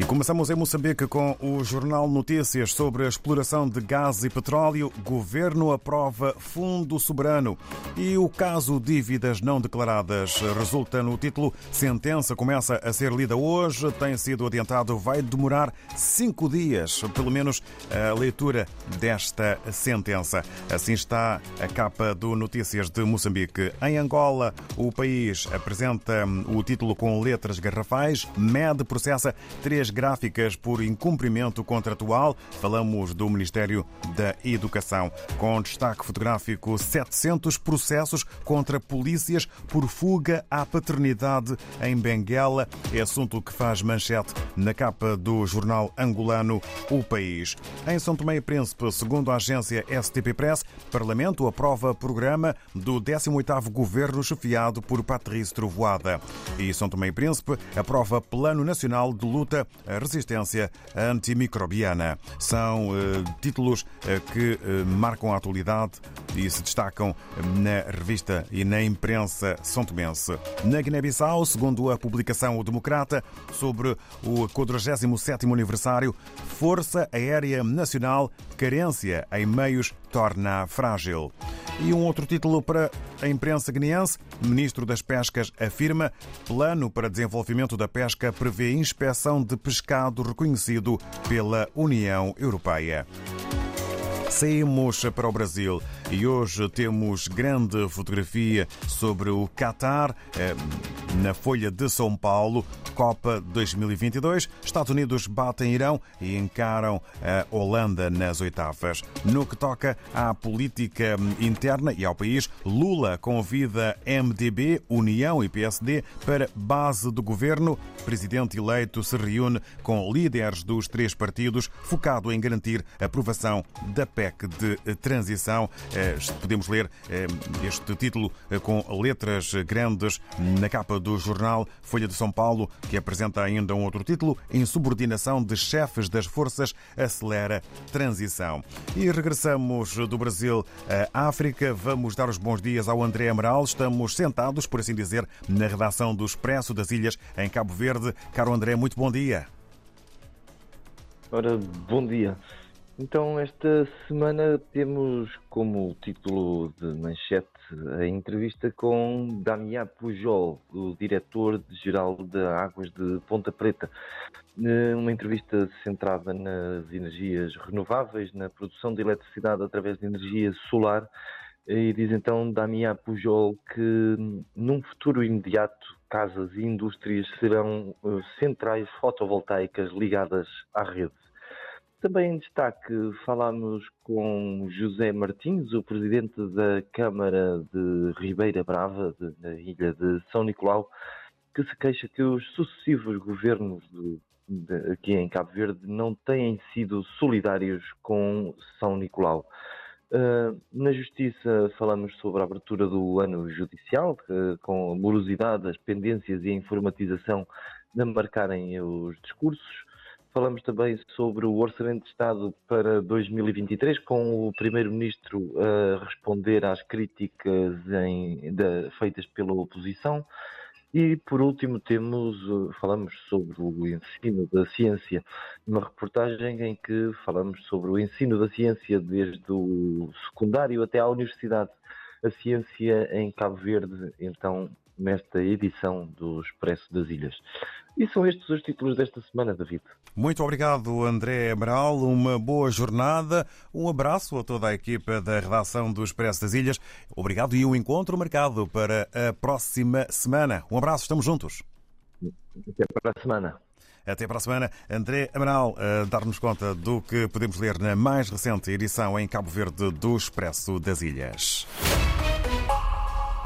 E começamos em Moçambique com o Jornal Notícias sobre a exploração de gás e petróleo. Governo aprova fundo soberano. E o caso dívidas não declaradas resulta no título. Sentença começa a ser lida hoje. Tem sido adiantado. Vai demorar 5 dias, pelo menos, a leitura desta sentença. Assim está a capa do Notícias de Moçambique. Em Angola, o país apresenta o título com letras garrafais. MED processa 3 gráficas por incumprimento contratual. Falamos do Ministério da Educação. Com destaque fotográfico, 700 processos contra polícias por fuga à paternidade em Benguela. É assunto que faz manchete na capa do jornal angolano O País. Em São Tomé e Príncipe, segundo a agência STP Press, Parlamento aprova programa do 18º Governo chefiado por Patrício Trovoada. E São Tomé e Príncipe aprova Plano Nacional de Luta a resistência antimicrobiana. São títulos que marcam a atualidade e se destacam na revista e na imprensa são-tomense. Na Guiné-Bissau, segundo a publicação O Democrata, sobre o 47º aniversário, Força Aérea Nacional, carência em meios torna frágil. E um outro título para a imprensa guineense, Ministro das Pescas afirma plano para desenvolvimento da pesca prevê inspeção de pescado reconhecido pela União Europeia. Saímos para o Brasil e hoje temos grande fotografia sobre o Qatar na Folha de São Paulo, Copa 2022. Estados Unidos batem Irão e encaram a Holanda nas oitavas. No que toca à política interna e ao país, Lula convida MDB, União e PSD para base do governo. O presidente eleito se reúne com líderes dos 3 partidos, focado em garantir a aprovação da PEC de transição. Podemos ler este título com letras grandes na capa do jornal Folha de São Paulo, que apresenta ainda um outro título, Insubordinação de chefes das forças acelera transição. E regressamos do Brasil à África. Vamos dar os bons dias ao André Amaral. Estamos sentados, por assim dizer, na redação do Expresso das Ilhas, em Cabo Verde. Caro André, muito bom dia. Ora, bom dia. Então, esta semana temos como título de manchete a entrevista com Damian Pujol, o diretor-geral da Águas de Ponta Preta. Uma entrevista centrada nas energias renováveis, na produção de eletricidade através de energia solar. E diz então Damian Pujol que num futuro imediato casas e indústrias serão centrais fotovoltaicas ligadas à rede. Também em destaque falámos com José Martins, o presidente da Câmara de Ribeira Brava, na ilha de São Nicolau, que se queixa que os sucessivos governos aqui em Cabo Verde não têm sido solidários com São Nicolau. Na Justiça falamos sobre a abertura do ano judicial, com a morosidade, as pendências e a informatização de marcarem os discursos. Falamos também sobre o Orçamento de Estado para 2023, com o Primeiro-Ministro a responder às críticas feitas pela oposição. E, por último, falamos sobre o ensino da ciência, uma reportagem em que falamos sobre o ensino da ciência desde o secundário até à universidade, a ciência em Cabo Verde, então, nesta edição do Expresso das Ilhas. E são estes os títulos desta semana, David. Muito obrigado, André Amaral. Uma boa jornada. Um abraço a toda a equipa da redação do Expresso das Ilhas. Obrigado e um encontro marcado para a próxima semana. Um abraço, estamos juntos. Até para a semana. Até para a semana. André Amaral a dar-nos conta do que podemos ler na mais recente edição em Cabo Verde do Expresso das Ilhas.